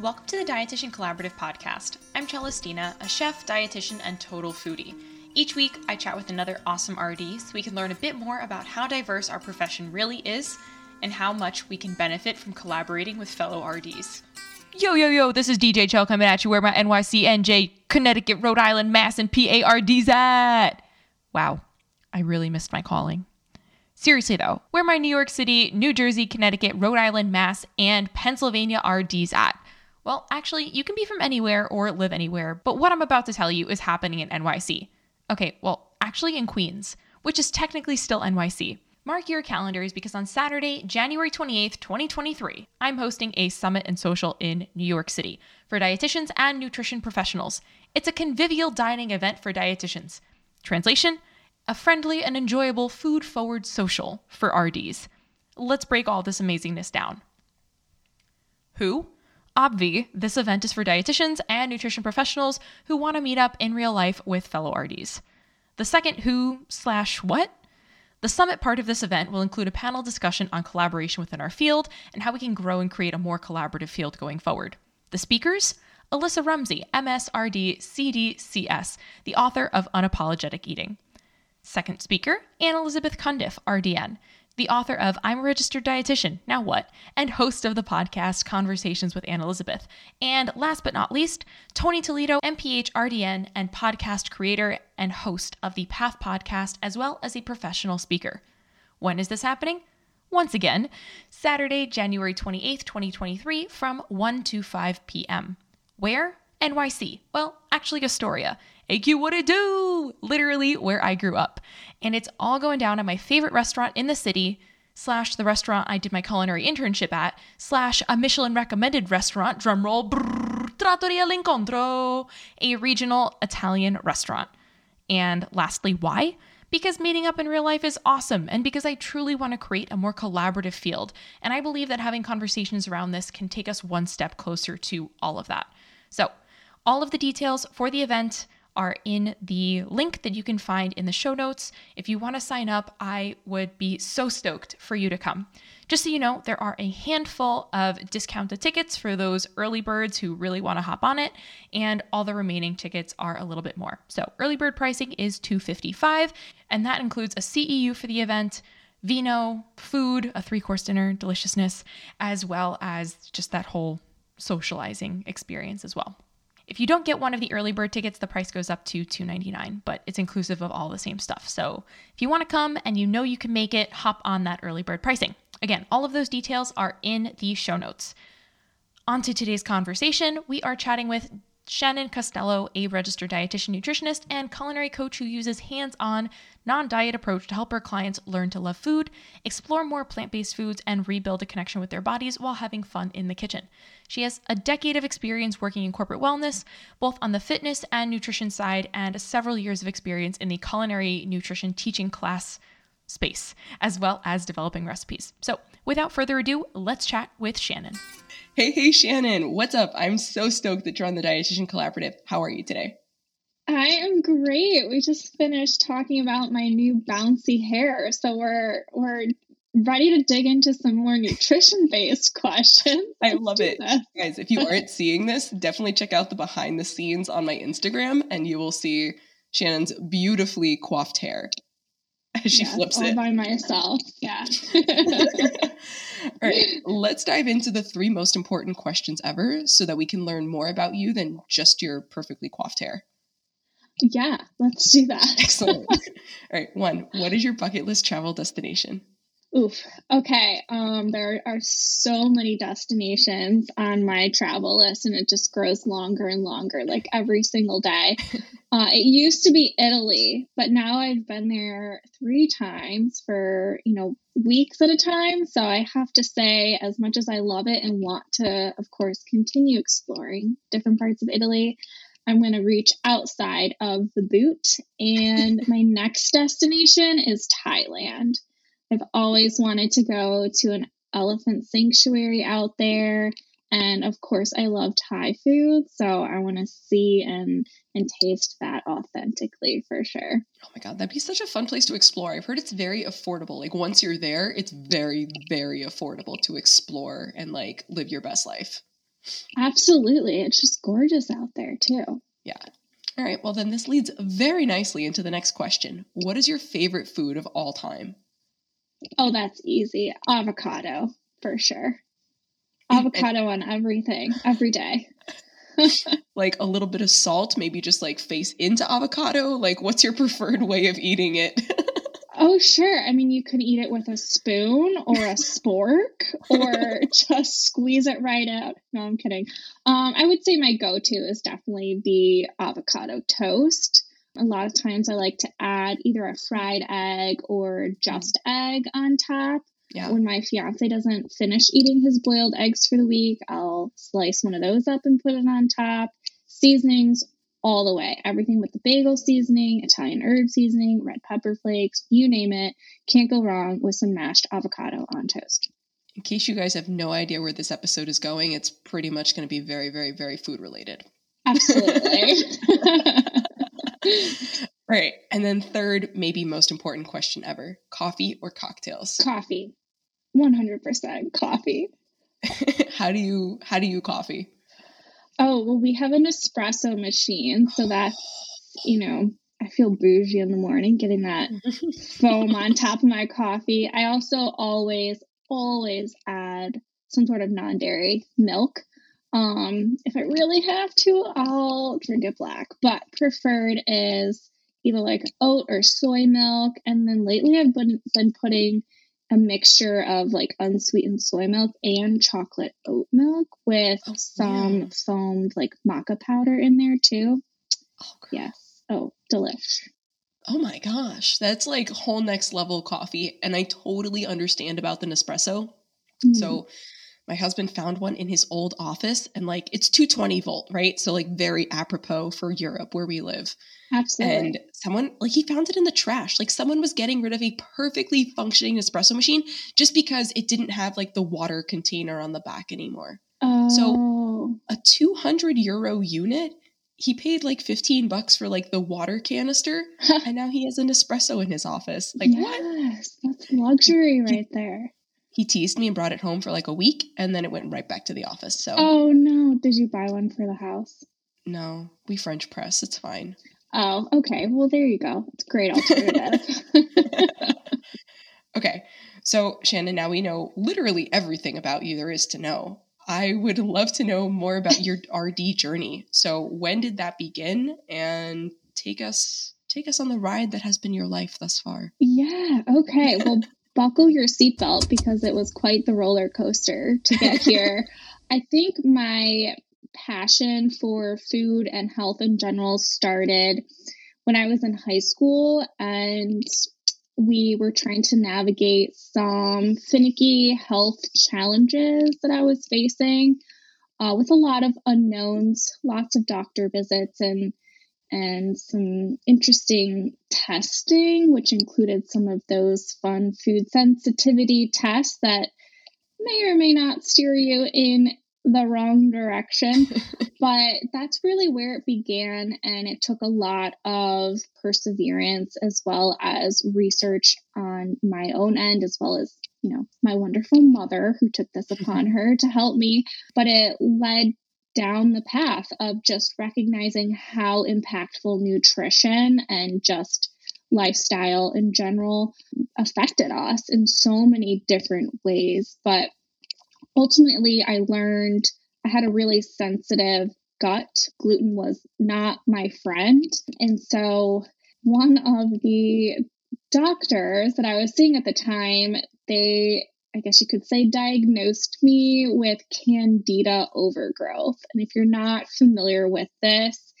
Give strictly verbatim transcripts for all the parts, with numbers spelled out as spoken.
Welcome to the Dietitian Collaborative Podcast. I'm Celestina, a chef, dietitian, and total foodie. Each week, I chat with another awesome R D so we can learn a bit more about how diverse our profession really is and how much we can benefit from collaborating with fellow R Ds. Yo, yo, yo, this is D J Chell coming at you where my N Y C, N J, Connecticut, Rhode Island, Mass, and P A R Ds at. Wow, I really missed my calling. Seriously though, where my New York City, New Jersey, Connecticut, Rhode Island, Mass, and Pennsylvania R Ds at. Well, actually, you can be from anywhere or live anywhere, but what I'm about to tell you is happening in N Y C. Okay, well, actually in Queens, which is technically still N Y C. Mark your calendars because on Saturday, January twenty-eighth, twenty twenty-three, I'm hosting a Summit and Social in New York City for dietitians and nutrition professionals. It's a convivial dining event for dietitians. Translation, a friendly and enjoyable food-forward social for R Ds. Let's break all this amazingness down. Who? Obvi, this event is for dietitians and nutrition professionals who want to meet up in real life with fellow R Ds. The second who slash what? The summit part of this event will include a panel discussion on collaboration within our field and how we can grow and create a more collaborative field going forward. The speakers? Alyssa Rumsey, M S, R D, C D, C S, the author of Unapologetic Eating. Second speaker, Anne Elizabeth Cundiff, R D N. The author of I'm a Registered Dietitian, Now What? And host of the podcast Conversations with Anne Elizabeth. And last but not least, Tony Toledo, M P H, R D N, and podcast creator and host of the Path podcast, as well as a professional speaker. When is this happening? Once again, Saturday, January twenty-eighth, twenty twenty-three, from one to five p.m. Where? N Y C. Well, actually Astoria. A Q what it do, literally where I grew up. And it's all going down at my favorite restaurant in the city, slash the restaurant I did my culinary internship at, slash a Michelin recommended restaurant, drumroll, Trattoria l'incontro, a regional Italian restaurant. And lastly, why? Because meeting up in real life is awesome and because I truly want to create a more collaborative field. And I believe that having conversations around this can take us one step closer to all of that. So all of the details for the event are in the link that you can find in the show notes. If you want to sign up, I would be so stoked for you to come. Just so you know, there are a handful of discounted tickets for those early birds who really want to hop on it, and all the remaining tickets are a little bit more. So early bird pricing is two hundred fifty-five dollars, and that includes a C E U for the event, vino, food, a three-course dinner, deliciousness, as well as just that whole socializing experience as well. If you don't get one of the early bird tickets, the price goes up to two hundred ninety-nine dollars, but it's inclusive of all the same stuff. So if you want to come and you know you can make it, hop on that early bird pricing. Again, all of those details are in the show notes. On to today's conversation. We are chatting with Shannon Costello, a registered dietitian, nutritionist, and culinary coach who uses hands-on, non-diet approach to help her clients learn to love food, explore more plant-based foods, and rebuild a connection with their bodies while having fun in the kitchen. She has a decade of experience working in corporate wellness, both on the fitness and nutrition side, and several years of experience in the culinary nutrition teaching class space, as well as developing recipes. So without further ado, let's chat with Shannon. Hey, hey, Shannon. What's up? I'm so stoked that you're on the Dietitian Collaborative. How are you today? I am great. We just finished talking about my new bouncy hair. So we're we're ready to dig into some more nutrition-based questions. I love it. Guys, if you aren't seeing this, definitely check out the behind the scenes on my Instagram and you will see Shannon's beautifully coiffed hair. She yes, flips all it. All by myself. Yeah. All right. Let's dive into the three most important questions ever so that we can learn more about you than just your perfectly coiffed hair. Yeah, let's do that. Excellent. All right. One, what is your bucket list travel destination? Oof. Okay. Um, there are so many destinations on my travel list and it just grows longer and longer, like every single day. Uh, it used to be Italy, but now I've been there three times for, you know, weeks at a time. So I have to say, as much as I love it and want to, of course, continue exploring different parts of Italy, I'm going to reach outside of the boot. And my next destination is Thailand. I've always wanted to go to an elephant sanctuary out there. And of course, I love Thai food. So I want to see and and taste that authentically for sure. Oh my God, that'd be such a fun place to explore. I've heard it's very affordable. Like once you're there, it's very, very affordable to explore and like live your best life. Absolutely. It's just gorgeous out there too. Yeah. All right. Well, then this leads very nicely into the next question. What is your favorite food of all time? Oh, that's easy. Avocado, for sure. Avocado and, on everything, every day. Like a little bit of salt, maybe just like face into avocado. Like, what's your preferred way of eating it? Oh, sure. I mean, you could eat it with a spoon or a spork or just squeeze it right out. No, I'm kidding. Um, I would say my go-to is definitely the avocado toast. A lot of times I like to add either a fried egg or just egg on top. Yeah. When my fiance doesn't finish eating his boiled eggs for the week, I'll slice one of those up and put it on top. Seasonings all the way. Everything with the bagel seasoning, Italian herb seasoning, red pepper flakes, you name it. Can't go wrong with some mashed avocado on toast. In case you guys have no idea where this episode is going, it's pretty much going to be very, very, very food related. Absolutely. Right. And then third, maybe most important question ever, coffee or cocktails? Coffee. one hundred percent coffee. How do you, how do you coffee? Oh, well, we have an espresso machine. So that's, you know, I feel bougie in the morning getting that foam on top of my coffee. I also always, always add some sort of non-dairy milk. Um, if I really have to, I'll drink it black, but preferred is either like oat or soy milk. And then lately I've been, been putting a mixture of like unsweetened soy milk and chocolate oat milk with oh, some yeah. foamed like maca powder in there too. Oh, God. Yes. Oh, delish. Oh my gosh. That's like whole next level coffee. And I totally understand about the Nespresso. Mm-hmm. So my husband found one in his old office and like, it's two twenty volt, right? So like very apropos for Europe where we live. Absolutely. And someone, like he found it in the trash. Like someone was getting rid of a perfectly functioning espresso machine just because it didn't have like the water container on the back anymore. Oh. So a two hundred euro unit, he paid like fifteen bucks for like the water canister. And now he has an espresso in his office. Like yes, what? That's luxury right there. He teased me and brought it home for like a week and then it went right back to the office. So, oh no. Did you buy one for the house? No, we French press. It's fine. Oh, okay. Well, there you go. It's a great alternative. Okay. So Shannon, now we know literally everything about you there is to know. I would love to know more about your R D journey. So when did that begin? And take us, take us on the ride that has been your life thus far. Yeah. Okay. Well, buckle your seatbelt because it was quite the roller coaster to get here. I think my passion for food and health in general started when I was in high school and we were trying to navigate some finicky health challenges that I was facing uh, with a lot of unknowns, lots of doctor visits and and some interesting testing, which included some of those fun food sensitivity tests that may or may not steer you in the wrong direction. But that's really where it began. And it took a lot of perseverance as well as research on my own end, as well as, you know, my wonderful mother who took this upon her to help me. But it led down the path of just recognizing how impactful nutrition and just lifestyle in general affected us in so many different ways. But ultimately, I learned I had a really sensitive gut. Gluten was not my friend. And so one of the doctors that I was seeing at the time, they I guess you could say, diagnosed me with candida overgrowth. And if you're not familiar with this,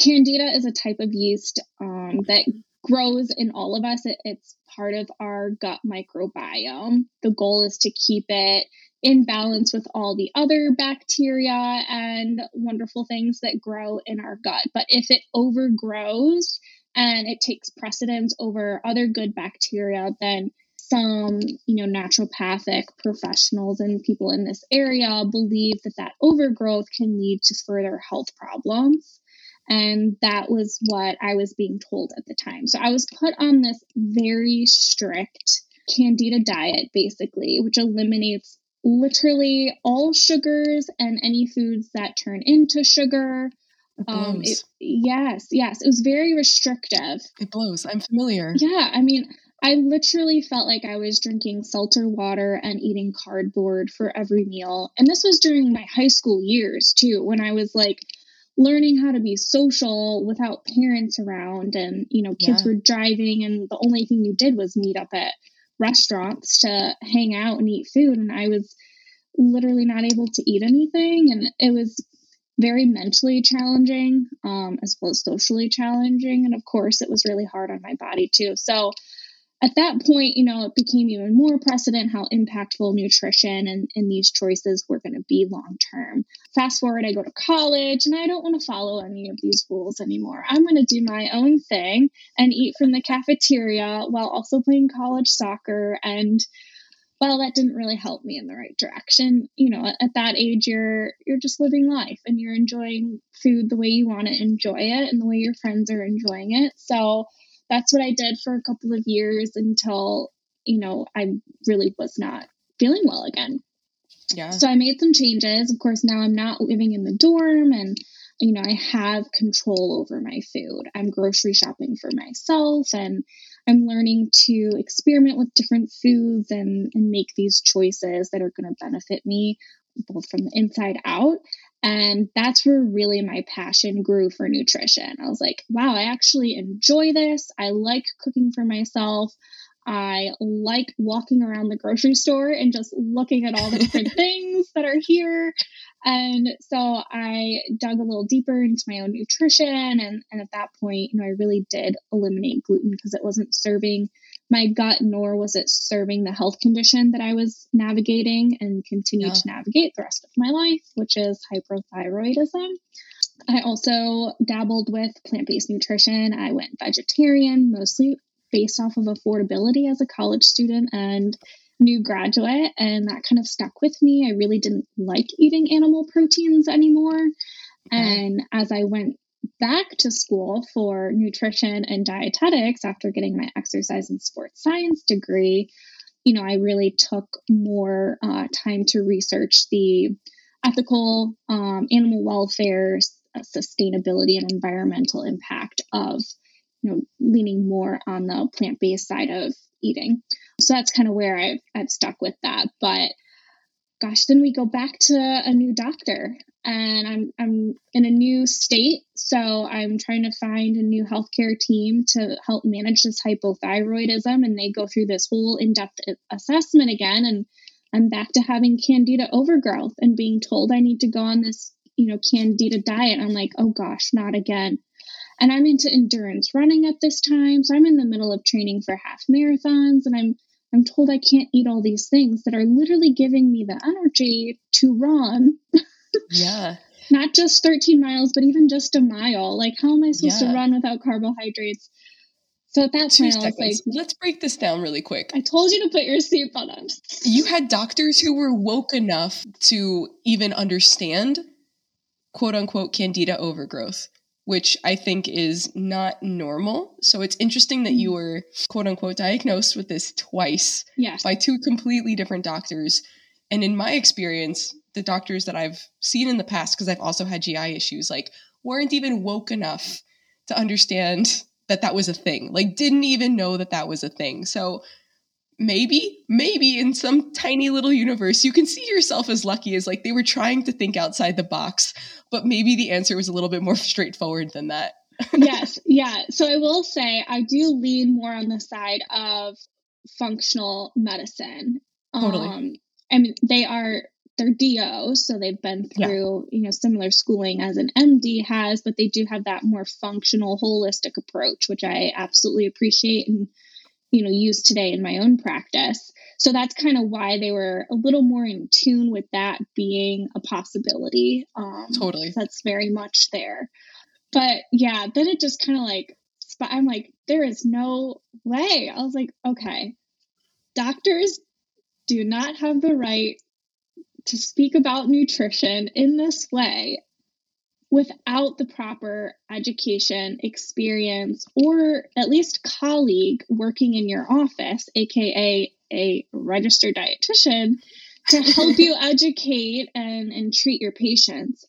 candida is a type of yeast um, that grows in all of us. It, it's part of our gut microbiome. The goal is to keep it in balance with all the other bacteria and wonderful things that grow in our gut. But if it overgrows and it takes precedence over other good bacteria, then some, you know, naturopathic professionals and people in this area believe that that overgrowth can lead to further health problems. And that was what I was being told at the time. So I was put on this very strict candida diet, basically, which eliminates literally all sugars and any foods that turn into sugar. It um, it, yes, yes. It was very restrictive. It blows. I'm familiar. Yeah. I mean, I literally felt like I was drinking seltzer water and eating cardboard for every meal. And this was during my high school years too, when I was like learning how to be social without parents around, and, you know, kids yeah. were driving, and the only thing you did was meet up at restaurants to hang out and eat food. And I was literally not able to eat anything. And it was very mentally challenging, um, as well as socially challenging. And of course, it was really hard on my body too. So at that point, you know, it became even more precedent how impactful nutrition and, and these choices were going to be long term. Fast forward, I go to college, and I don't want to follow any of these rules anymore. I'm going to do my own thing and eat from the cafeteria while also playing college soccer. And well, that didn't really help me in the right direction. You know, at that age, you're you're just living life, and you're enjoying food the way you want to enjoy it and the way your friends are enjoying it. So that's what I did for a couple of years until, you know, I really was not feeling well again. Yeah. So I made some changes. Of course, now I'm not living in the dorm, and, you know, I have control over my food. I'm grocery shopping for myself, and I'm learning to experiment with different foods and, and make these choices that are going to benefit me both from the inside out. And that's where really my passion grew for nutrition. I was like, wow, I actually enjoy this. I like cooking for myself. I like walking around the grocery store and just looking at all the different things that are here. And so I dug a little deeper into my own nutrition. And, and at that point, you know, I really did eliminate gluten because it wasn't serving my gut, nor was it serving the health condition that I was navigating and continue yeah. to navigate the rest of my life, which is hyperthyroidism. I also dabbled with plant-based nutrition. I went vegetarian, mostly based off of affordability as a college student and new graduate, and that kind of stuck with me. I really didn't like eating animal proteins anymore. Yeah. And as I went back to school for nutrition and dietetics after getting my exercise and sports science degree, you know, I really took more uh, time to research the ethical, um, animal welfare, uh, sustainability, and environmental impact of, you know, leaning more on the plant-based side of eating. So that's kind of where I've, I've stuck with that. But gosh, then we go back to a new doctor, and I'm I'm in a new state. So I'm trying to find a new healthcare team to help manage this hypothyroidism. And they go through this whole in-depth assessment again. And I'm back to having candida overgrowth and being told I need to go on this, you know, candida diet. I'm like, oh gosh, not again. And I'm into endurance running at this time. So I'm in the middle of training for half marathons, and I'm I'm told I can't eat all these things that are literally giving me the energy to run. Yeah. Not just thirteen miles, but even just a mile. Like, how am I supposed yeah. to run without carbohydrates? So at that point, I was like, let's break this down really quick. I told you to put your seatbelt on. You had doctors who were woke enough to even understand, quote unquote, candida overgrowth, which I think is not normal. So it's interesting that you were, quote unquote, diagnosed with this twice yes. by two completely different doctors. And in my experience, the doctors that I've seen in the past, because I've also had G I issues, like weren't even woke enough to understand that that was a thing, like didn't even know that that was a thing. So maybe, maybe in some tiny little universe, you can see yourself as lucky as like they were trying to think outside the box, but maybe the answer was a little bit more straightforward than that. Yes. Yeah. So I will say I do lean more on the side of functional medicine. Totally. Um, I mean, they are, they're D Os, so they've been through, yeah. you know, similar schooling as an M D has, but they do have that more functional, holistic approach, which I absolutely appreciate and, you know, use today in my own practice. So that's kind of why they were a little more in tune with that being a possibility. Um, totally. That's very much there. But yeah, then it just kind of like, I'm like, there is no way. I was like, okay, doctors do not have the right to speak about nutrition in this way without the proper education, experience, or at least colleague working in your office, aka a registered dietitian, to help you educate and, and treat your patients.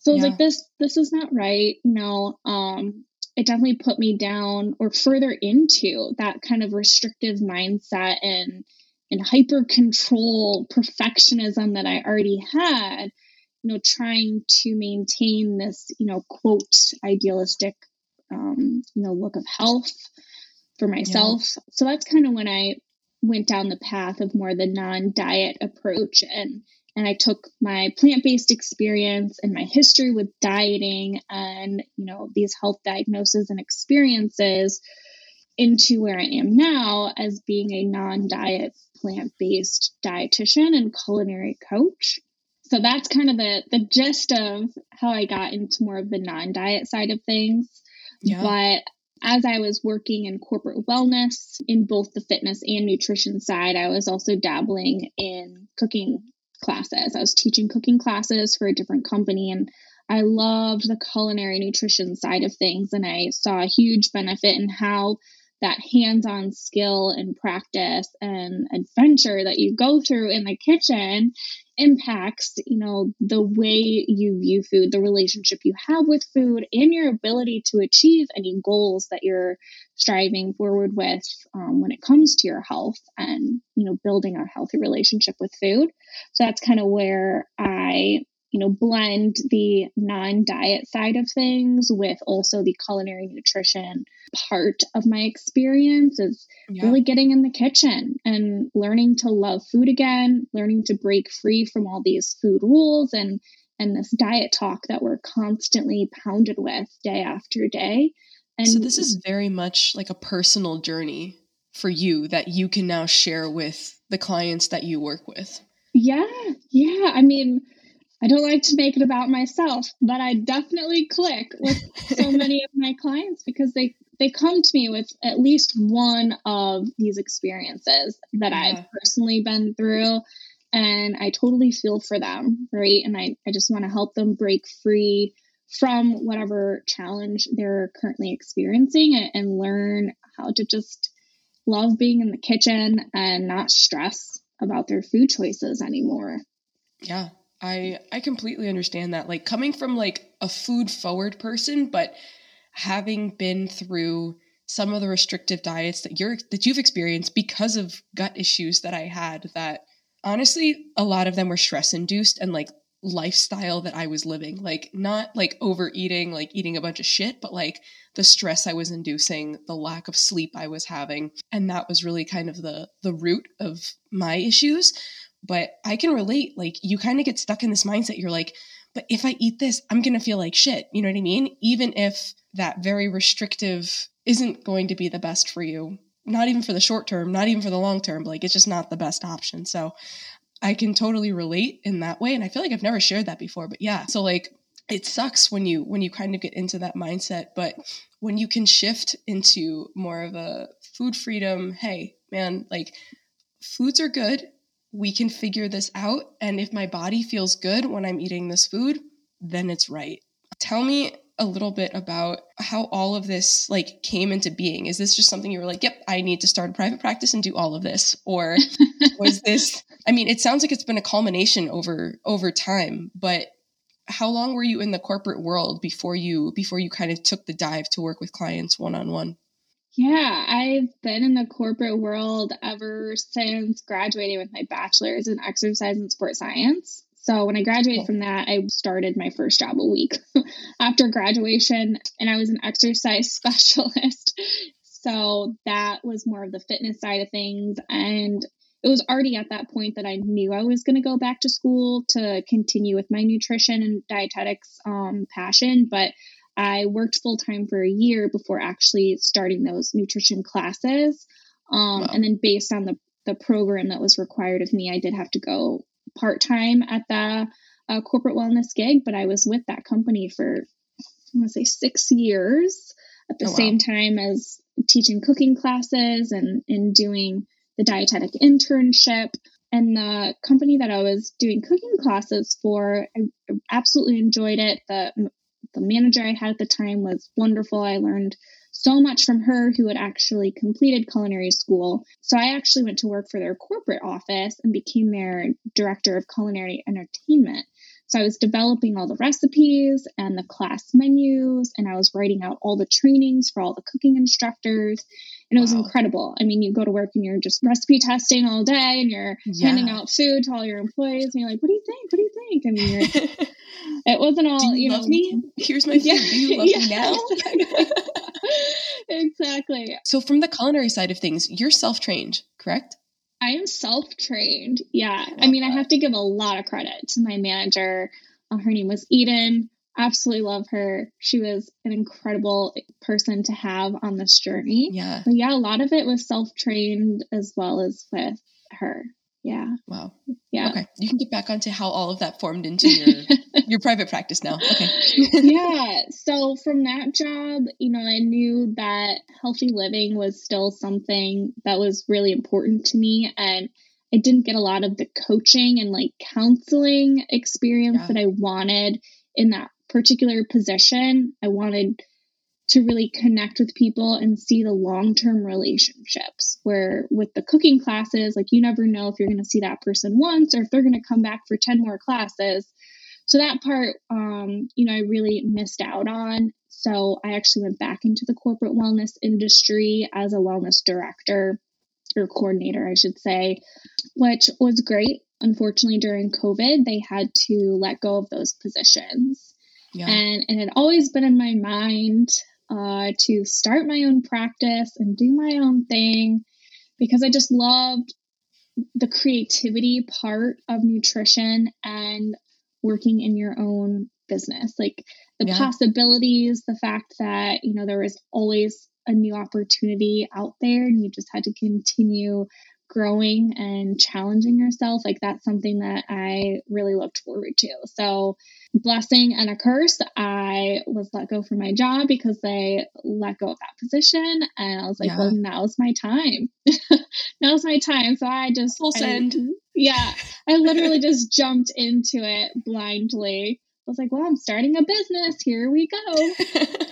So I was yeah. like, this, this is not right. You know, um, it definitely put me down or further into that kind of restrictive mindset and, and hyper control perfectionism that I already had, you know, trying to maintain this, you know, quote, idealistic, um, you know, look of health for myself. Yeah. So that's kind of when I went down the path of more the non-diet approach, and and I took my plant-based experience and my history with dieting and, you know, these health diagnoses and experiences into where I am now as being a non-diet plant-based dietitian and culinary coach. So that's kind of the the gist of how I got into more of the non-diet side of things. Yeah. But as I was working in corporate wellness in both the fitness and nutrition side, I was also dabbling in cooking classes. I was teaching cooking classes for a different company, and I loved the culinary nutrition side of things. And I saw a huge benefit in how that hands-on skill and practice and adventure that you go through in the kitchen impacts, you know, the way you view food, the relationship you have with food, and your ability to achieve any goals that you're striving forward with um, when it comes to your health and, you know, building a healthy relationship with food. So that's kind of where I, you know, blend the non-diet side of things with also the culinary nutrition part of my experience is yeah. really getting in the kitchen and learning to love food again, learning to break free from all these food rules and, and this diet talk that we're constantly pounded with day after day. And so this is very much like a personal journey for you that you can now share with the clients that you work with. Yeah. Yeah. I mean, I don't like to make it about myself, but I definitely click with so many of my clients because they, they come to me with at least one of these experiences that yeah. I've personally been through, and I totally feel for them, right? And I, I just want to help them break free from whatever challenge they're currently experiencing and, and learn how to just love being in the kitchen and not stress about their food choices anymore. Yeah. I, I completely understand that, like coming from like a food forward person, but having been through some of the restrictive diets that you're, that you've experienced because of gut issues that I had, that honestly, a lot of them were stress induced and like lifestyle that I was living, like not like overeating, like eating a bunch of shit, but like the stress I was inducing, the lack of sleep I was having. And that was really kind of the, the root of my issues. But I can relate, like you kind of get stuck in this mindset. You're like, but if I eat this, I'm going to feel like shit. You know what I mean? Even if that very restrictive isn't going to be the best for you, not even for the short term, not even for the long term, like it's just not the best option. So I can totally relate in that way. And I feel like I've never shared that before, but yeah. So like it sucks when you, when you kind of get into that mindset, but when you can shift into more of a food freedom, hey man, like foods are good. We can figure this out. And if my body feels good when I'm eating this food, then it's right. Tell me a little bit about how all of this like came into being. Is this just something you were like, yep, I need to start a private practice and do all of this? Or was this, I mean, it sounds like it's been a culmination over, over time, but how long were you in the corporate world before you, before you kind of took the dive to work with clients one-on-one? Yeah, I've been in the corporate world ever since graduating with my bachelor's in exercise and sports science. So when I graduated cool. from that, I started my first job a week after graduation, and I was an exercise specialist. So that was more of the fitness side of things. And it was already at that point that I knew I was going to go back to school to continue with my nutrition and dietetics um, passion. But I worked full-time for a year before actually starting those nutrition classes. Um, wow. And then based on the, the program that was required of me, I did have to go part-time at the uh, corporate wellness gig, but I was with that company for, I want to say, six years at the oh, wow. same time as teaching cooking classes and, and doing the dietetic internship. And the company that I was doing cooking classes for, I absolutely enjoyed it. The The manager I had at the time was wonderful. I learned so much from her, who had actually completed culinary school. So I actually went to work for their corporate office and became their director of culinary entertainment. So I was developing all the recipes and the class menus, and I was writing out all the trainings for all the cooking instructors. And it was wow. incredible. I mean, you go to work and you're just recipe testing all day, and you're yeah. handing out food to all your employees, and you're like, what do you think? What do you think? I mean, you're, it wasn't all, do you, you love know, me? Here's my food. Yeah, do you love yeah, me now? Exactly. exactly. So from the culinary side of things, you're self-trained, correct? I am self-trained. Yeah. I, I mean, that. I have to give a lot of credit to my manager. Uh, her name was Eden. Absolutely love her. She was an incredible person to have on this journey. Yeah. But yeah, a lot of it was self-trained as well as with her. Yeah. Wow. Yeah. Okay. You can get back onto how all of that formed into your, your private practice now. Okay. yeah. So from that job, you know, I knew that healthy living was still something that was really important to me. And I didn't get a lot of the coaching and like counseling experience yeah. that I wanted in that particular position. I wanted to really connect with people and see the long-term relationships, where with the cooking classes, like you never know if you're going to see that person once or if they're going to come back for ten more classes. So that part, um, you know, I really missed out on. So I actually went back into the corporate wellness industry as a wellness director or coordinator, I should say, which was great. Unfortunately, during COVID, they had to let go of those positions. Yeah. And it had always been in my mind uh, to start my own practice and do my own thing, because I just loved the creativity part of nutrition and working in your own business. Like the yeah. possibilities, the fact that, you know, there was always a new opportunity out there and you just had to continue growing and challenging yourself. Like that's something that I really looked forward to. So blessing and a curse, I was let go from my job because they let go of that position. And I was like, yeah. well, now's my time. now's my time. So I just, full send. I, yeah, I literally just jumped into it blindly. I was like, well, I'm starting a business. Here we go.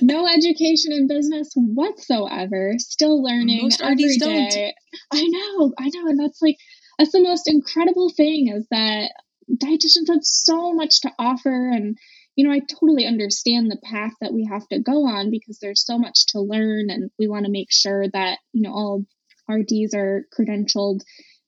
No education in business whatsoever. Still learning every day. I know, I know. And that's like, that's the most incredible thing, is that dietitians have so much to offer. And, you know, I totally understand the path that we have to go on, because there's so much to learn, and we want to make sure that, you know, all R Ds are credentialed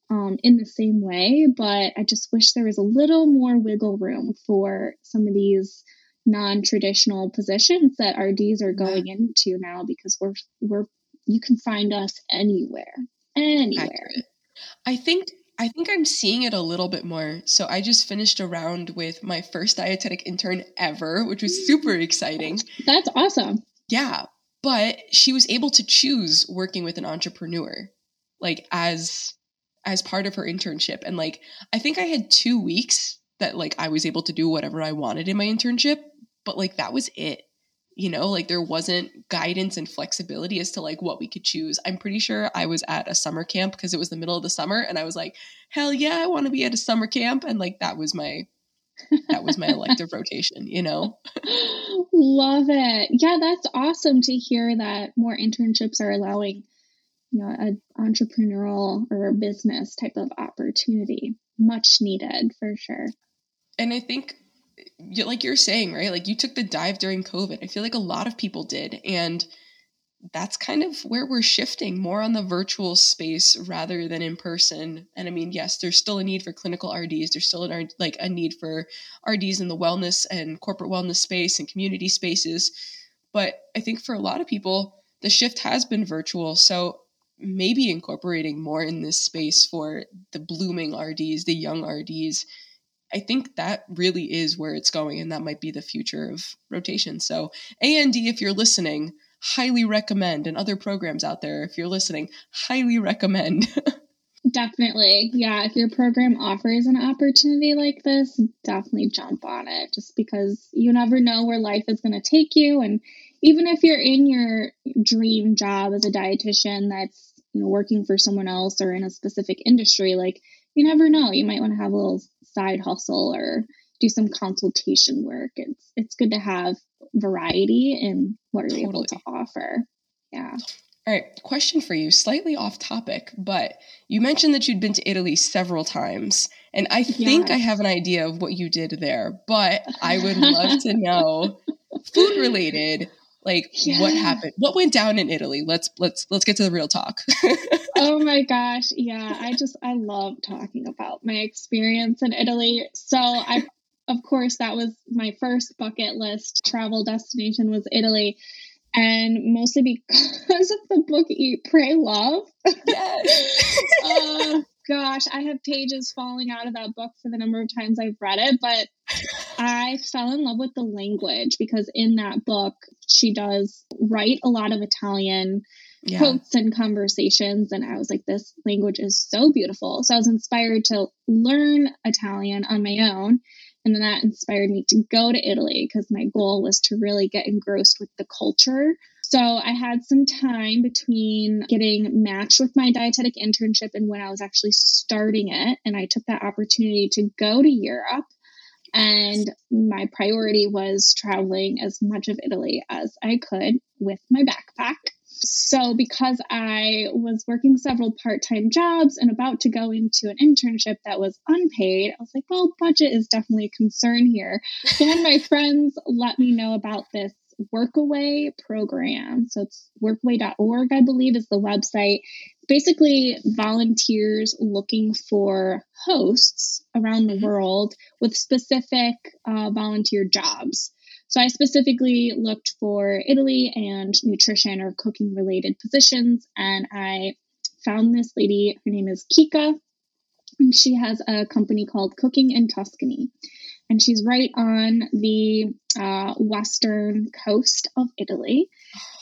Um, in the same way, but I just wish there was a little more wiggle room for some of these non-traditional positions that R Ds are going yeah. into now, because we're we're you can find us anywhere, anywhere. I think I think I'm seeing it a little bit more. So I just finished a round with my first dietetic intern ever, which was super exciting. That's awesome. Yeah, but she was able to choose working with an entrepreneur, like as. as part of her internship. And like, I think I had two weeks that like I was able to do whatever I wanted in my internship, but like, that was it, you know, like there wasn't guidance and flexibility as to like what we could choose. I'm pretty sure I was at a summer camp because it was the middle of the summer. And I was like, hell yeah, I want to be at a summer camp. And like, that was my, that was my elective rotation, you know? Love it. Yeah. That's awesome to hear that more internships are allowing, you know, an entrepreneurial or business type of opportunity. Much needed for sure. And I think, like you're saying, right, like you took the dive during COVID. I feel like a lot of people did. And that's kind of where we're shifting more on the virtual space rather than in person. And I mean, yes, there's still a need for clinical R Ds. There's still an, like a need for R Ds in the wellness and corporate wellness space and community spaces. But I think for a lot of people, the shift has been virtual. So maybe incorporating more in this space for the blooming R Ds, the young R Ds. I think that really is where it's going, and that might be the future of rotation. So A N D, if you're listening, highly recommend, and other programs out there, if you're listening, highly recommend. Definitely. Yeah. If your program offers an opportunity like this, definitely jump on it, just because you never know where life is going to take you. And even if you're in your dream job as a dietitian that's, you know, working for someone else or in a specific industry, like you never know, you might want to have a little side hustle or do some consultation work. It's it's good to have variety in what you're totally. Able to offer. Yeah. All right. Question for you, slightly off topic, but you mentioned that you'd been to Italy several times, and I think yeah. I have an idea of what you did there, but I would love to know food related, like yeah. what happened, what went down in Italy? Let's, let's, let's get to the real talk. Oh my gosh. Yeah. I just, I love talking about my experience in Italy. So I, of course, that was my first bucket list travel destination was Italy. And mostly because of the book, Eat, Pray, Love. Yes. Oh, gosh. I have pages falling out of that book for the number of times I've read it. But I fell in love with the language because in that book, she does write a lot of Italian yeah. quotes and conversations. And I was like, this language is so beautiful. So I was inspired to learn Italian on my own. And then that inspired me to go to Italy because my goal was to really get engrossed with the culture. So I had some time between getting matched with my dietetic internship and when I was actually starting it. And I took that opportunity to go to Europe. And my priority was traveling as much of Italy as I could with my backpack. So because I was working several part-time jobs and about to go into an internship that was unpaid, I was like, well, budget is definitely a concern here. So one of my friends let me know about this Workaway program. So it's workaway dot org, I believe, is the website. Basically, volunteers looking for hosts around the world with specific uh, volunteer jobs. So I specifically looked for Italy and nutrition or cooking related positions. And I found this lady, her name is Kika, and she has a company called Cooking in Tuscany. And she's right on the uh, western coast of Italy.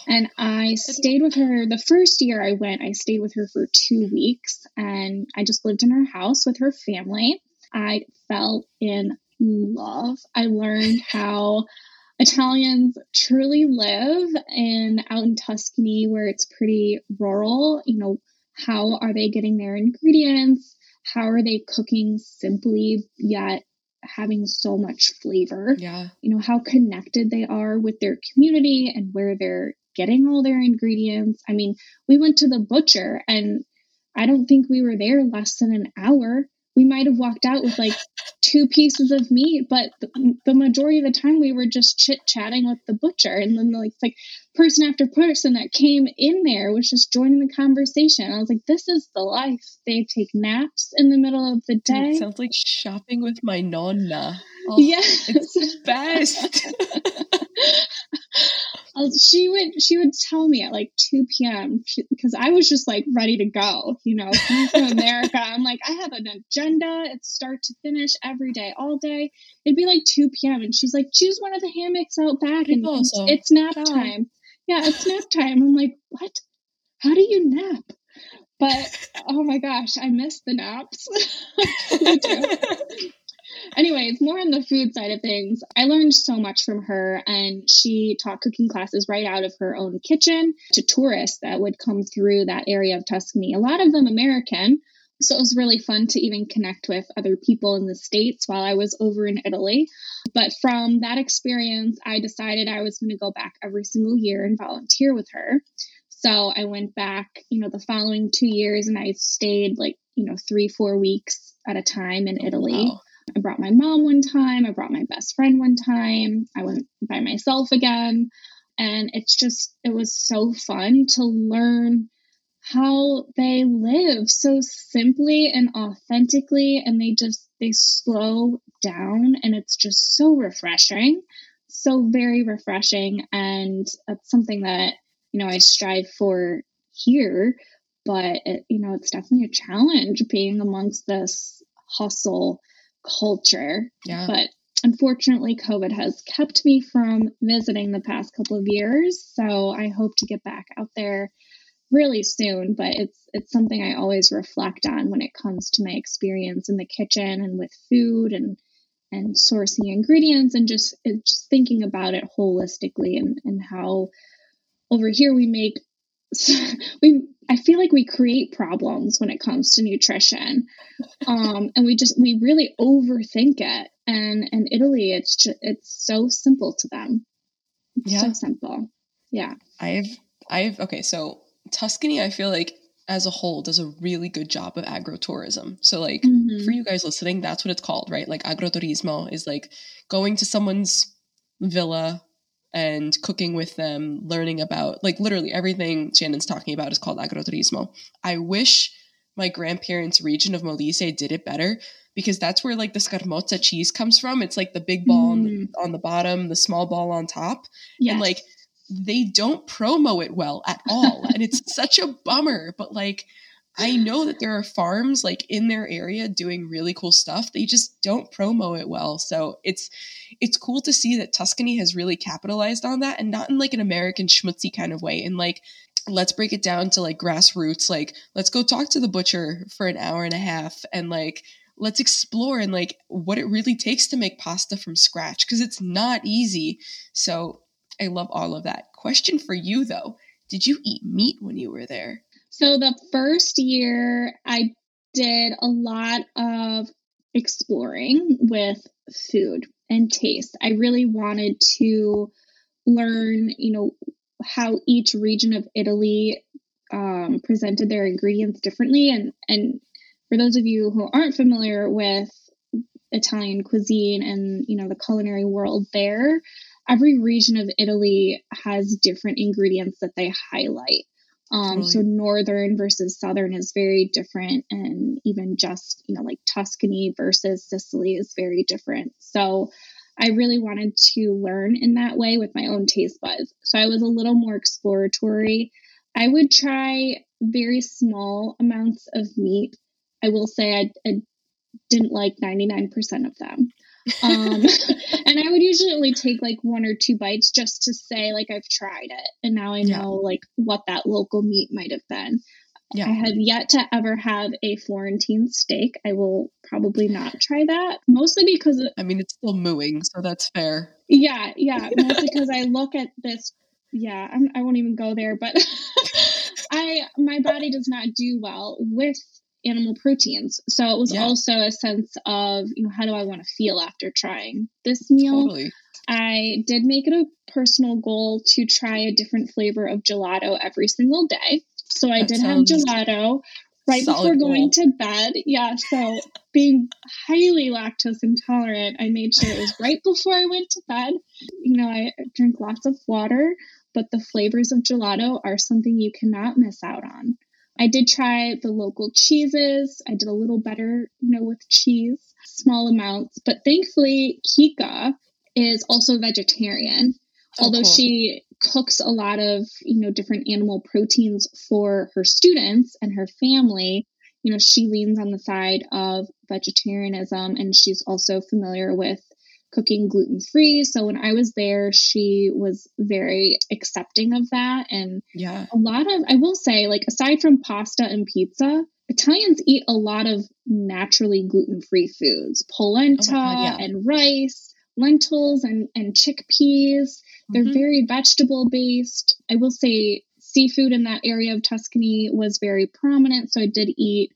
And I stayed with her the first year I went, I stayed with her for two weeks and I just lived in her house with her family. I fell in love. I learned how Italians truly live and out in Tuscany where it's pretty rural, you know, how are they getting their ingredients? How are they cooking simply yet having so much flavor? Yeah. You know, how connected they are with their community and where they're getting all their ingredients. I mean, we went to the butcher and I don't think we were there less than an hour. We might have walked out with like two pieces of meat, but the, the majority of the time we were just chit-chatting with the butcher. And then like, like person after person that came in there was just joining the conversation. I was like, this is the life. They take naps in the middle of the day. It sounds like shopping with my nonna. Oh, yes. It's the best. She would she would tell me at like two p.m. because I was just like ready to go, you know, from America. I'm like, I have an agenda. It's start to finish every day, all day. It'd be like two p.m. and she's like, choose one of the hammocks out back and also, it's nap God. time. Yeah, it's nap time. I'm like, what? How do you nap? But oh my gosh, I miss the naps. Me too. Anyways, more on the food side of things. I learned so much from her, and she taught cooking classes right out of her own kitchen to tourists that would come through that area of Tuscany, a lot of them American. So it was really fun to even connect with other people in the States while I was over in Italy. But from that experience, I decided I was going to go back every single year and volunteer with her. So I went back, you know, the following two years, and I stayed like, you know, three, four weeks at a time in oh, Italy. Wow. I brought my mom one time. I brought my best friend one time. I went by myself again. And it's just, it was so fun to learn how they live so simply and authentically. And they just, they slow down. And it's just so refreshing. So very refreshing. And that's something that, you know, I strive for here. But, it, you know, it's definitely a challenge being amongst this hustle culture. Yeah. But unfortunately, COVID has kept me from visiting the past couple of years. So I hope to get back out there really soon. But it's it's something I always reflect on when it comes to my experience in the kitchen and with food and and sourcing ingredients and just just thinking about it holistically and, and how over here we make we I feel like we create problems when it comes to nutrition. Um, and we just, we really overthink it. And in Italy, it's just, it's so simple to them. It's yeah. so simple. Yeah. I've, I've, okay, so Tuscany, I feel like as a whole does a really good job of agrotourism. So like mm-hmm. for you guys listening, that's what it's called, right? Like agroturismo is like going to someone's villa and cooking with them, learning about, like literally everything Shannon's talking about is called agroturismo. I wish my grandparents' region of Molise did it better, because that's where like the scarmozza cheese comes from. It's like the big ball mm. on, the, on the bottom, the small ball on top. Yes. And like they don't promo it well at all. And it's such a bummer. But like I know that there are farms like in their area doing really cool stuff. They just don't promo it well. So it's it's cool to see that Tuscany has really capitalized on that, and not in like an American schmutzy kind of way. And like let's break it down to like grassroots. Like let's go talk to the butcher for an hour and a half and like let's explore and like what it really takes to make pasta from scratch, because it's not easy. So I love all of that. Question for you though. Did you eat meat when you were there? So the first year I did a lot of exploring with food and taste. I really wanted to learn, you know, how each region of Italy um, presented their ingredients differently. And, and for those of you who aren't familiar with Italian cuisine and, you know, the culinary world there, every region of Italy has different ingredients that they highlight. Um, totally. So northern versus southern is very different. And even just, you know, like Tuscany versus Sicily is very different. So I really wanted to learn in that way with my own taste buds. So I was a little more exploratory. I would try very small amounts of meat. I will say I, I didn't like ninety-nine percent of them. Um, and I would usually only take like one or two bites just to say like I've tried it. And now I know yeah. like what that local meat might have been. Yeah. I have yet to ever have a Florentine steak. I will probably not try that, mostly because of, I mean, it's still mooing, so that's fair. Yeah, yeah, mostly because I look at this. Yeah, I'm, I won't even go there, but I my body does not do well with animal proteins. So it was yeah. also a sense of, you know, how do I want to feel after trying this meal? Totally. I did make it a personal goal to try a different flavor of gelato every single day. So I that did have gelato right before going goal. to bed. Yeah. So being highly lactose intolerant, I made sure it was right before I went to bed. You know, I drink lots of water, but the flavors of gelato are something you cannot miss out on. I did try the local cheeses. I did a little better, you know, with cheese, small amounts. But thankfully, Kika is also vegetarian, oh, although cool. she cooks a lot of, you know, different animal proteins for her students and her family. You know, she leans on the side of vegetarianism, and she's also familiar with cooking gluten-free. So when I was there, she was very accepting of that. And yeah. a lot of, I will say, like, aside from pasta and pizza, Italians eat a lot of naturally gluten-free foods, polenta oh my God, yeah. and rice, lentils and, and chickpeas. They're mm-hmm. very vegetable based. I will say seafood in that area of Tuscany was very prominent. So I did eat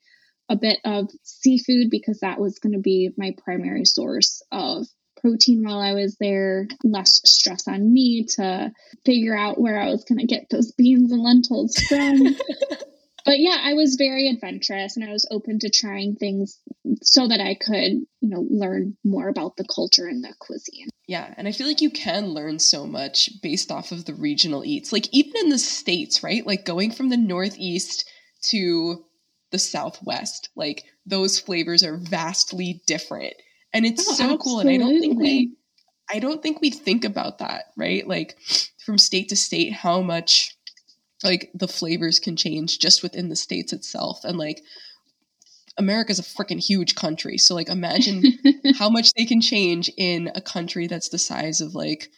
a bit of seafood because that was going to be my primary source of protein while I was there. Less stress on me to figure out where I was going to get those beans and lentils from. But yeah, I was very adventurous, and I was open to trying things so that I could, you know, learn more about the culture and the cuisine. Yeah. And I feel like you can learn so much based off of the regional eats, like even in the States, right? Like going from the Northeast to the Southwest, like those flavors are vastly different. And it's oh, so absolutely. cool. And I don't think we, I don't think we think about that, right? Like from state to state, how much like the flavors can change just within the states itself. And like America's a freaking huge country. So like imagine how much they can change in a country that's the size of like,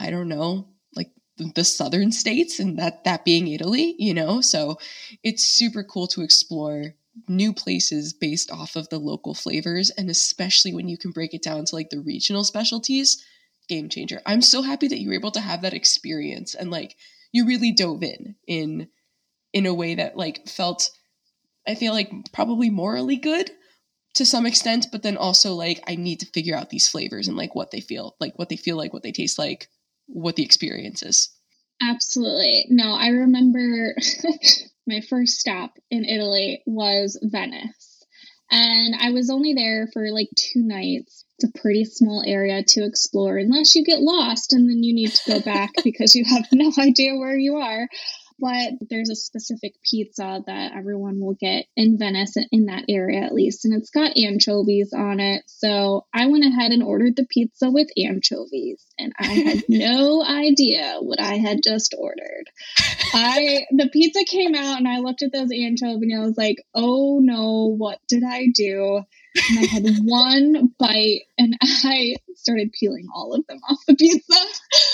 I don't know, like the, the southern states, and that, that being Italy, you know? So it's super cool to explore new places based off of the local flavors. And especially when you can break it down to like the regional specialties, game changer. I'm so happy that you were able to have that experience, and like you really dove in, in, in a way that like felt, I feel like probably morally good to some extent, but then also like, I need to figure out these flavors and like what they feel like, what they feel like, what they taste like, what the experience is. Absolutely. No, I remember my first stop in Italy was Venice, and I was only there for like two nights. It's a pretty small area to explore unless you get lost and then you need to go back because you have no idea where you are. But there's a specific pizza that everyone will get in Venice, in that area at least. And it's got anchovies on it. So I went ahead and ordered the pizza with anchovies. And I had no idea what I had just ordered. I the pizza came out and I looked at those anchovies and I was like, oh no, what did I do? And I had one bite and I started peeling all of them off the pizza.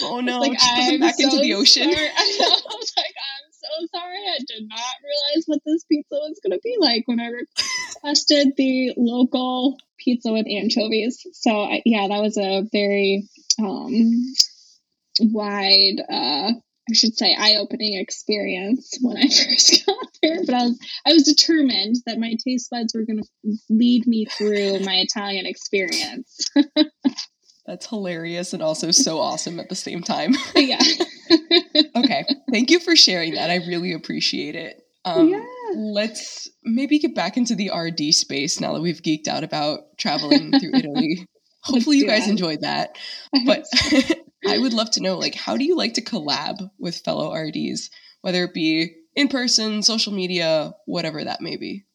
Oh no, like, just put them back so into the ocean. Sorry. I was like, I'm so sorry. I did not realize what this pizza was going to be like when I requested the local pizza with anchovies. So I, yeah, that was a very um, wide, uh, I should say, eye-opening experience when I first got there. But I was, I was determined that my taste buds were going to lead me through my Italian experience. That's hilarious and also so awesome at the same time. Yeah. Okay. Thank you for sharing that. I really appreciate it. Um, yeah. Let's maybe get back into the R D space now that we've geeked out about traveling through Italy. Hopefully you guys that. enjoyed that. I but so. I would love to know, like, how do you like to collab with fellow R Ds, whether it be in person, social media, whatever that may be?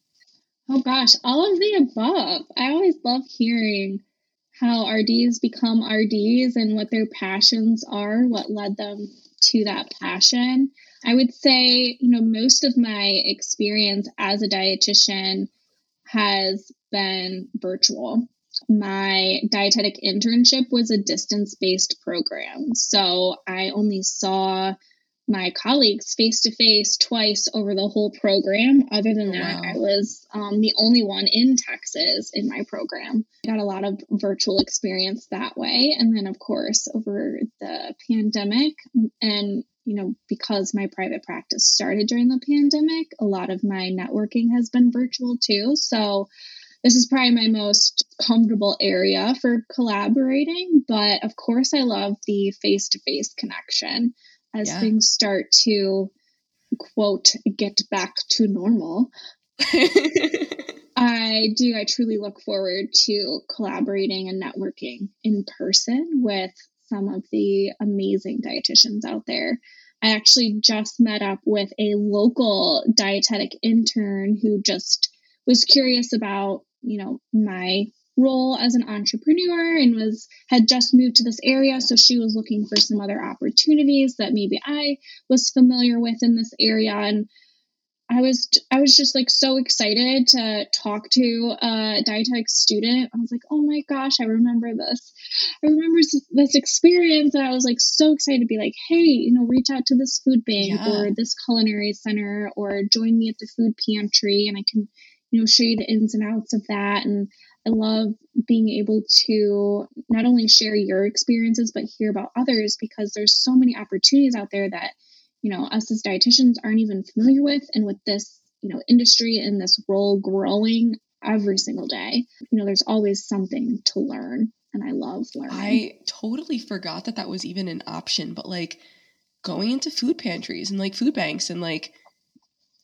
Oh gosh, all of the above. I always love hearing how R Ds become R Ds and what their passions are, what led them to that passion. I would say, you know, most of my experience as a dietitian has been virtual. My dietetic internship was a distance-based program, so I only saw my colleagues face-to-face twice over the whole program. Other than that, wow. I was um, the only one in Texas in my program. Got a lot of virtual experience that way. And then, of course, over the pandemic and, you know, because my private practice started during the pandemic, a lot of my networking has been virtual too. So this is probably my most comfortable area for collaborating. But of course, I love the face-to-face connection. As yeah. things start to, quote, get back to normal, I do. I truly look forward to collaborating and networking in person with some of the amazing dietitians out there. I actually just met up with a local dietetic intern who just was curious about, you know, my role as an entrepreneur and was had just moved to this area, so she was looking for some other opportunities that maybe I was familiar with in this area. And I was I was just like so excited to talk to a dietetic student. I was like, oh my gosh, I remember this. I remember this experience, and I was like so excited to be like, hey, you know, reach out to this food bank yeah. or this culinary center, or join me at the food pantry, and I can, you know, show you the ins and outs of that. And I love being able to not only share your experiences, but hear about others, because there's so many opportunities out there that, you know, us as dietitians aren't even familiar with. And with this, you know, industry and this role growing every single day, you know, there's always something to learn. And I love learning. I totally forgot that that was even an option, but like going into food pantries and like food banks and like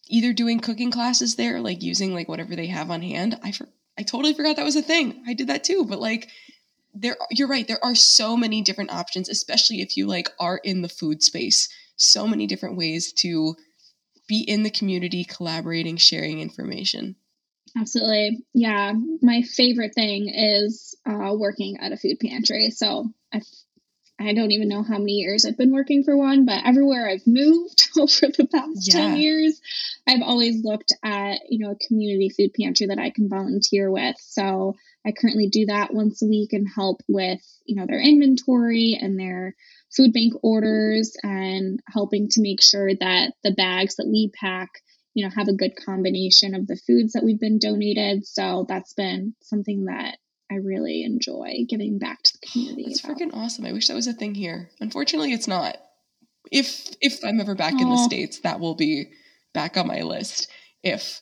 either doing cooking classes there, like using like whatever they have on hand. I forgot. I totally forgot that was a thing. I did that too. But like, there, you're right. There are so many different options, especially if you like are in the food space. So many different ways to be in the community, collaborating, sharing information. Absolutely. Yeah. My favorite thing is uh, working at a food pantry. So I, I don't even know how many years I've been working for one, but everywhere I've moved over the past yeah. ten years, I've always looked at, you know, a community food pantry that I can volunteer with. So I currently do that once a week and help with, you know, their inventory and their food bank orders, and helping to make sure that the bags that we pack, you know, have a good combination of the foods that we've been donated. So that's been something that I really enjoy, giving back to the community. It's oh, freaking awesome. I wish that was a thing here. Unfortunately, it's not. If if I'm ever back oh. in the States, that will be back on my list. If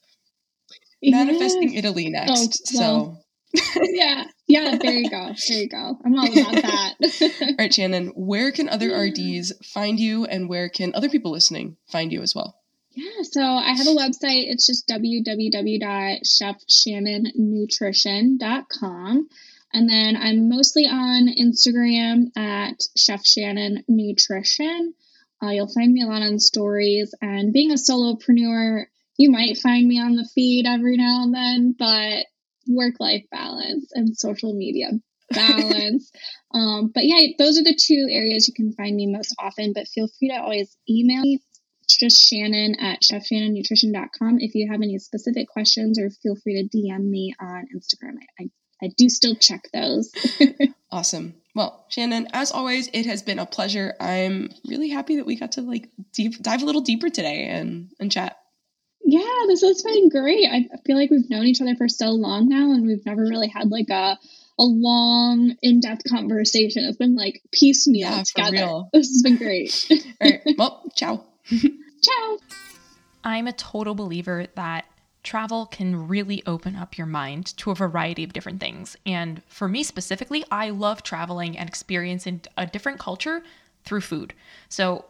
yes. Manifesting Italy next. Oh, well, so yeah. Yeah. There you go. There you go. I'm all about that. All right, Shannon, where can other R Ds find you, and where can other people listening find you as well? Yeah. So I have a website. It's just w w w dot chef shannon nutrition dot com. And then I'm mostly on Instagram at Chef Shannon Nutrition. Uh, you'll find me a lot on stories, and being a solopreneur, you might find me on the feed every now and then, but work-life balance and social media balance. um, but yeah, those are the two areas you can find me most often, but feel free to always email me. It's just Shannon at chef shannon nutrition dot com. If you have any specific questions, or feel free to D M me on Instagram. I, I I do still check those. Awesome. Well, Shannon, as always, it has been a pleasure. I'm really happy that we got to like deep, dive a little deeper today and, and chat. Yeah, this has been great. I feel like we've known each other for so long now, and we've never really had like a a long, in-depth conversation. It's been like piecemeal yeah, together. Real. This has been great. All right. Well, ciao. Ciao. I'm a total believer that travel can really open up your mind to a variety of different things. And for me specifically, I love traveling and experiencing a different culture through food. So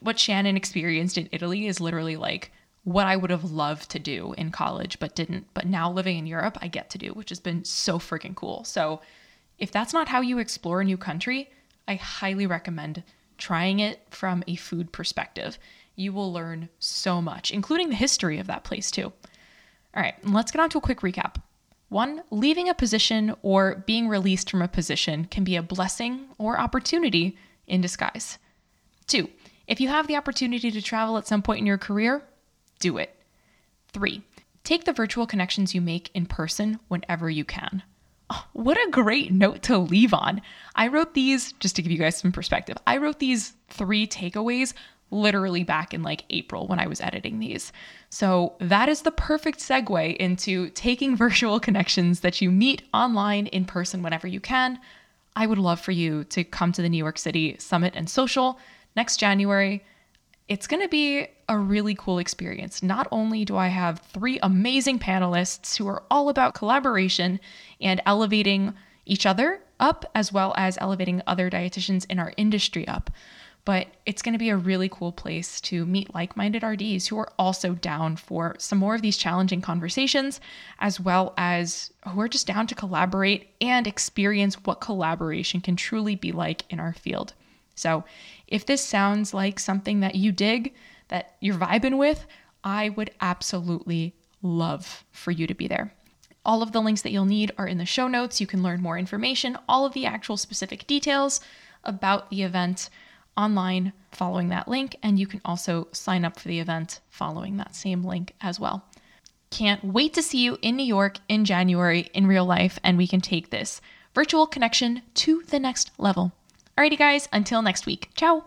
what Shannon experienced in Italy is literally like what I would have loved to do in college, but didn't. But now living in Europe, I get to do, which has been so freaking cool. So if that's not how you explore a new country, I highly recommend trying it from a food perspective. You will learn so much, including the history of that place too. All right, let's get on to a quick recap. One, leaving a position or being released from a position can be a blessing or opportunity in disguise. Two, if you have the opportunity to travel at some point in your career, do it. Three, take the virtual connections you make in person whenever you can. Oh, what a great note to leave on. I wrote these, just to give you guys some perspective, I wrote these three takeaways literally back in like April when I was editing these. So that is the perfect segue into taking virtual connections that you meet online in person whenever you can. I would love for you to come to the New York City Summit and Social next January. It's going to be a really cool experience. Not only do I have three amazing panelists who are all about collaboration and elevating each other up, as well as elevating other dietitians in our industry up, but it's going to be a really cool place to meet like-minded R Ds who are also down for some more of these challenging conversations, as well as who are just down to collaborate and experience what collaboration can truly be like in our field. So if this sounds like something that you dig, that you're vibing with, I would absolutely love for you to be there. All of the links that you'll need are in the show notes. You can learn more information, all of the actual specific details about the event online following that link, and you can also sign up for the event following that same link as well. Can't wait to see you in New York in January in real life, and we can take this virtual connection to the next level. Alrighty guys, until next week. Ciao!